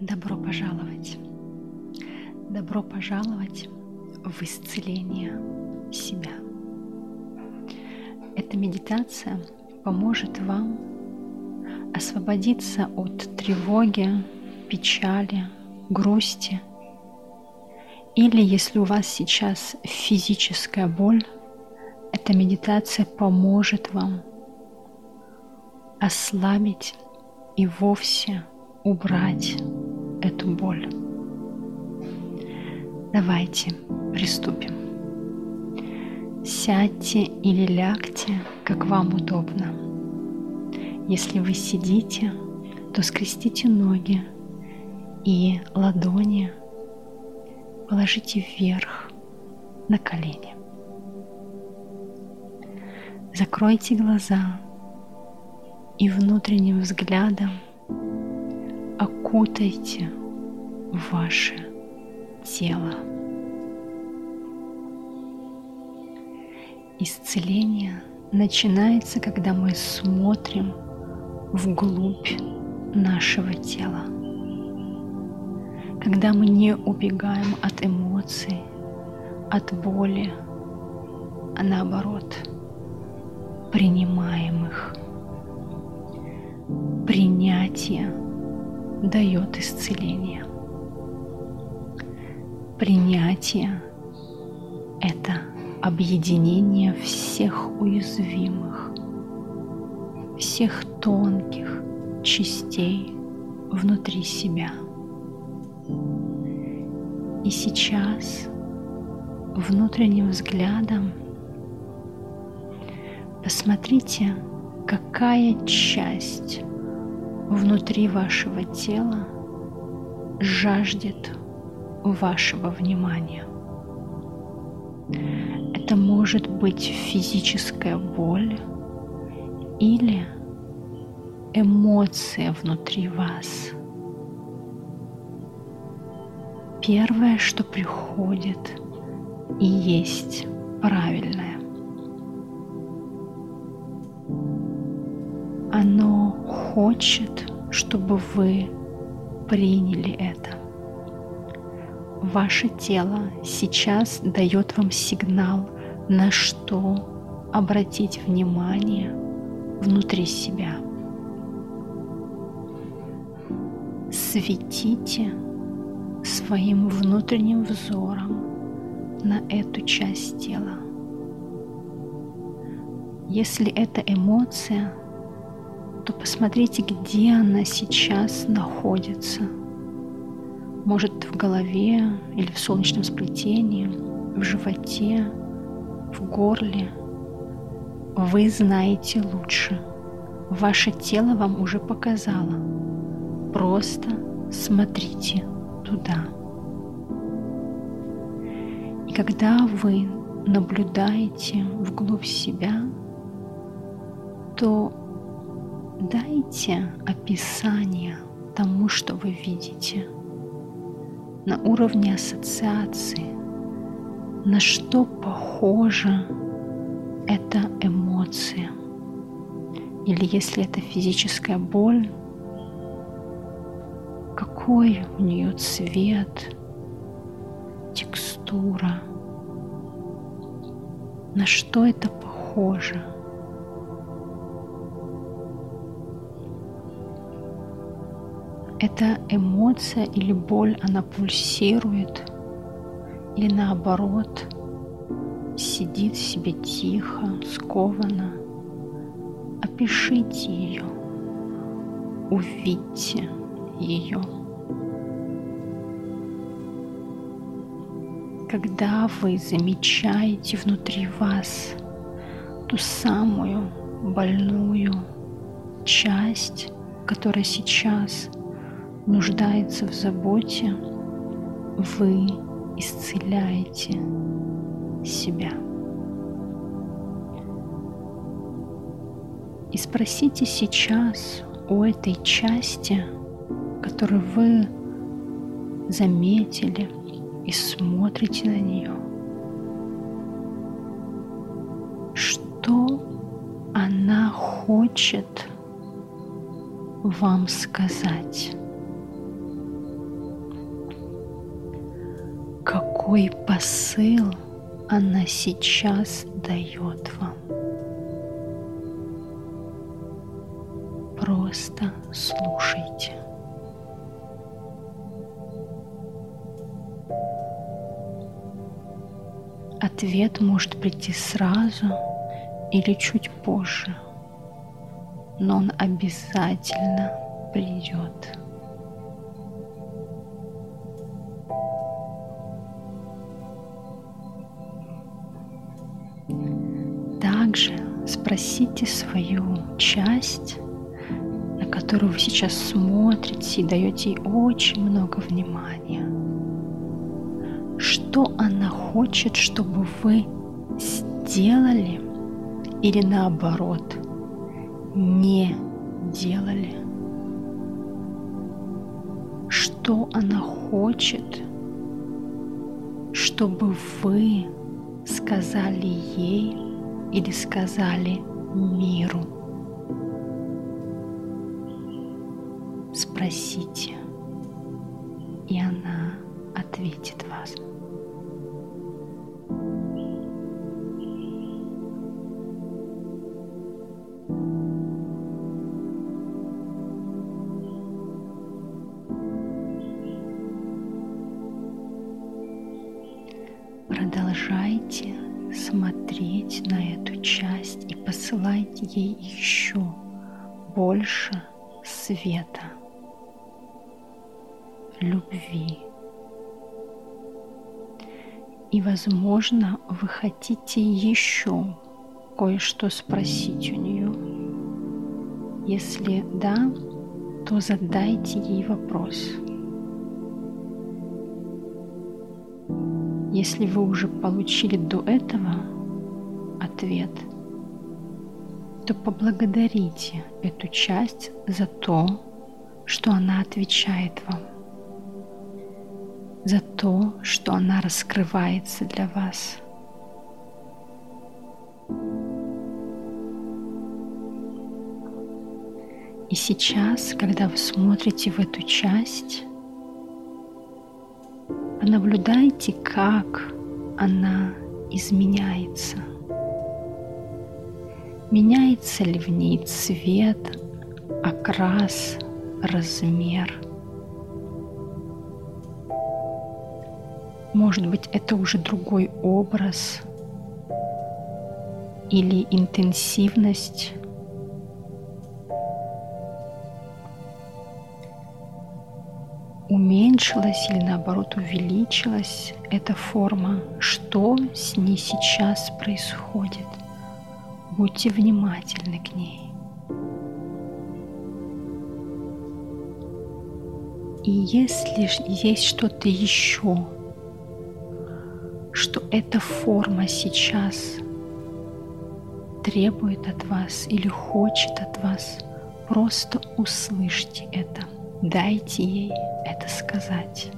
Добро пожаловать! Добро пожаловать в исцеление себя. Эта медитация поможет вам освободиться от тревоги, печали, грусти. Или если у вас сейчас физическая боль, эта медитация поможет вам ослабить и вовсе убрать эту боль. Давайте приступим. Сядьте или лягте, как вам удобно. Если вы сидите, то скрестите ноги и ладони положите вверх на колени. Закройте глаза и внутренним взглядом окутайте ваше тело. Исцеление начинается, когда мы смотрим вглубь нашего тела. Когда мы не убегаем от эмоций, от боли, а наоборот, принимаем их. Принятие дает исцеление. Принятие – это объединение всех уязвимых, всех тонких частей внутри себя. И сейчас внутренним взглядом посмотрите, какая часть внутри вашего тела жаждет вашего внимания. Это может быть физическая боль или эмоция внутри вас. Первое, что приходит, и есть правильное. Оно хочет, чтобы вы приняли это. Ваше тело сейчас дает вам сигнал, на что обратить внимание внутри себя. Светите своим внутренним взором на эту часть тела. Если это эмоция, то посмотрите, где она сейчас находится. Может, в голове или в солнечном сплетении, в животе, в горле. Вы знаете лучше. Ваше тело вам уже показало. Просто смотрите туда. И когда вы наблюдаете вглубь себя, то дайте описание тому, что вы видите, на уровне ассоциации, на что похожа эта эмоция. Или если это физическая боль, какой у нее цвет, текстура, на что это похоже. Эта эмоция или боль, она пульсирует или наоборот сидит в себе тихо, скованно. Опишите ее, увидьте ее. Когда вы замечаете внутри вас ту самую больную часть, которая сейчас нуждается в заботе, вы исцеляете себя. И спросите сейчас у этой части, которую вы заметили и смотрите на нее, что она хочет вам сказать. какой посыл она сейчас дает вам. Просто слушайте. Ответ может прийти сразу или чуть позже, но он обязательно придет. Также спросите свою часть, на которую вы сейчас смотрите и даете ей очень много внимания. Что она хочет, чтобы вы сделали или наоборот не делали? Что она хочет, чтобы вы сказали ей или сказали миру? Спросите, и она ответит вас. Продолжайте смотреть на эту часть и посылайте ей еще больше света, любви. И, возможно, вы хотите еще кое-что спросить у нее. Если да, то задайте ей вопрос. Если вы уже получили до этого ответ, то поблагодарите эту часть за то, что она отвечает вам, за то, что она раскрывается для вас. И сейчас, когда вы смотрите в эту часть, понаблюдайте, как она изменяется. Меняется ли в ней цвет, окрас, размер? Может быть, это уже другой образ или интенсивность? Уменьшилась или наоборот увеличилась эта форма? Что с ней сейчас происходит? Будьте внимательны к ней. И если есть что-то еще, что эта форма сейчас требует от вас или хочет от вас, просто услышьте это. Дайте ей это сказать.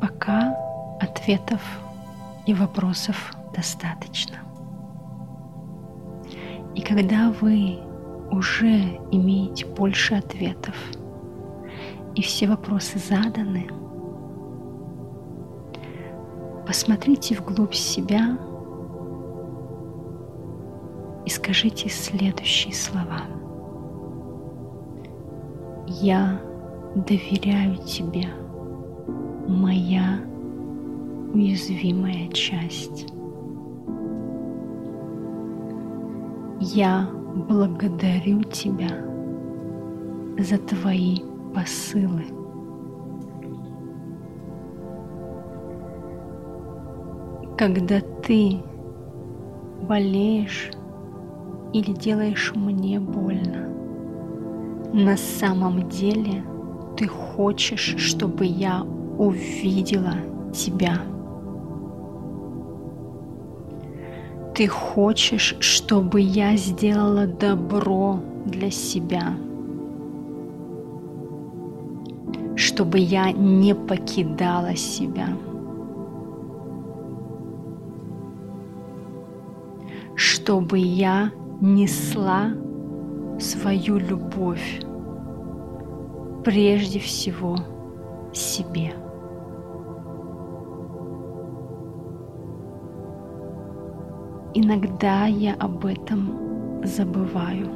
Пока ответов и вопросов достаточно. И когда вы уже имеете больше ответов, и все вопросы заданы, посмотрите вглубь себя и скажите следующие слова. Я доверяю тебе, моя уязвимая часть. Я благодарю тебя за твои посылы. Когда ты болеешь или делаешь мне больно, на самом деле ты хочешь, чтобы я увидела тебя. Ты хочешь, чтобы я сделала добро для себя, чтобы я не покидала себя. чтобы я несла свою любовь прежде всего себе. Иногда я об этом забываю,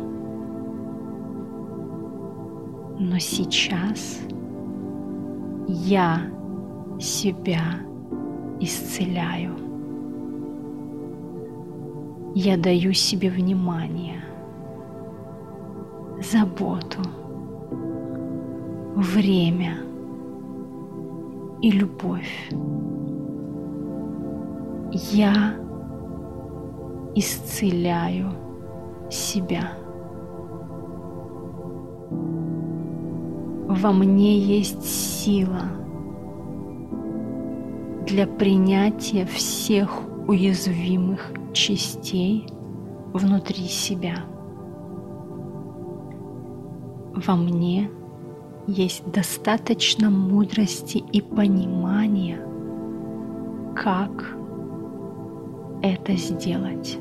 но сейчас я себя исцеляю. Я даю себе внимание, заботу, время и любовь. Я исцеляю себя. Во мне есть сила для принятия всех уязвимых частей внутри себя. Во мне есть достаточно мудрости и понимания, как это сделать.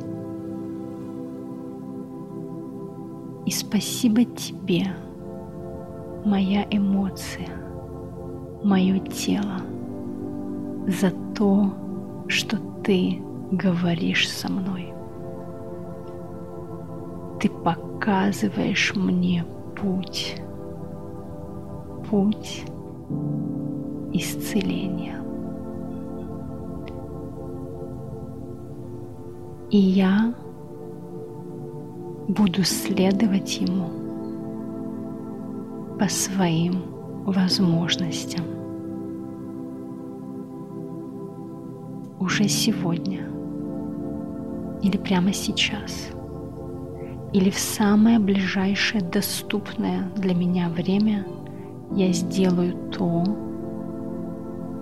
И спасибо тебе, моя эмоция, мое тело, за то, что ты говоришь со мной. Ты показываешь мне путь, путь исцеления. И я буду следовать ему по своим возможностям. Уже сегодня, или прямо сейчас, или в самое ближайшее доступное для меня время я сделаю то,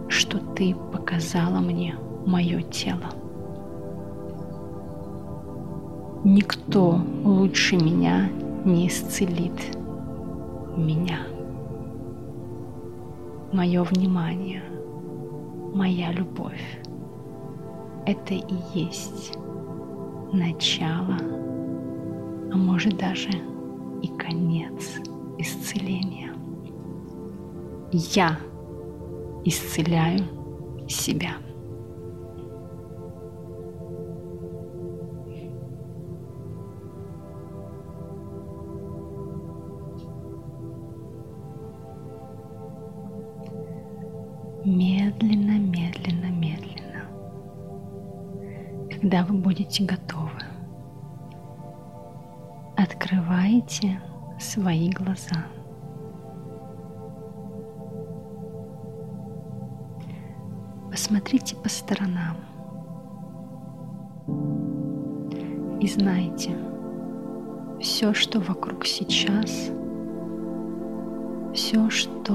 что ты показала мне, мое тело. Никто лучше меня не исцелит меня. Мое внимание, моя любовь – это и есть начало, а может даже и конец исцеления. Я исцеляю себя. Медленно, медленно, медленно. Когда вы будете готовы, открывайте свои глаза. Посмотрите по сторонам и знайте, все, что вокруг сейчас, все, что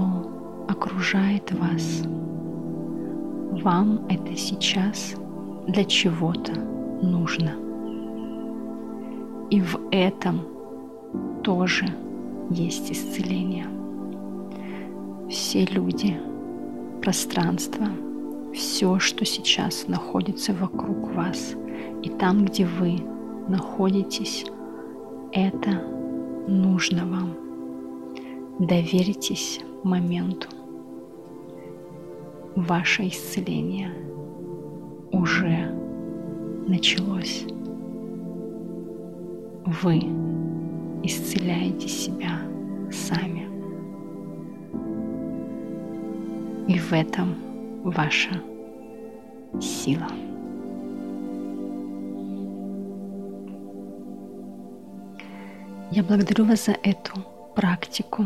окружает вас, вам это сейчас для чего-то нужно. И в этом тоже есть исцеление. Все люди, пространство, все, что сейчас находится вокруг вас и там, где вы находитесь, это нужно вам. Доверьтесь моменту. Ваше исцеление уже началось. Вы исцеляете себя сами. И в этом ваша сила. Я благодарю вас за эту практику.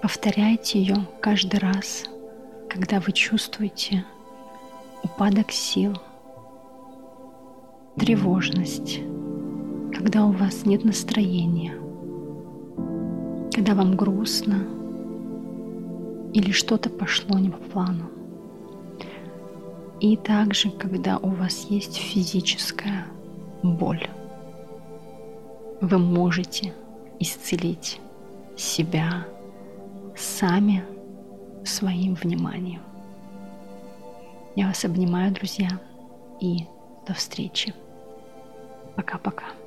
Повторяйте ее каждый раз, когда вы чувствуете упадок сил, тревожность, когда у вас нет настроения, когда вам грустно или что-то пошло не по плану. И также, когда у вас есть физическая боль, вы можете исцелить себя сами своим вниманием. Я вас обнимаю, друзья, и До встречи. Пока-пока.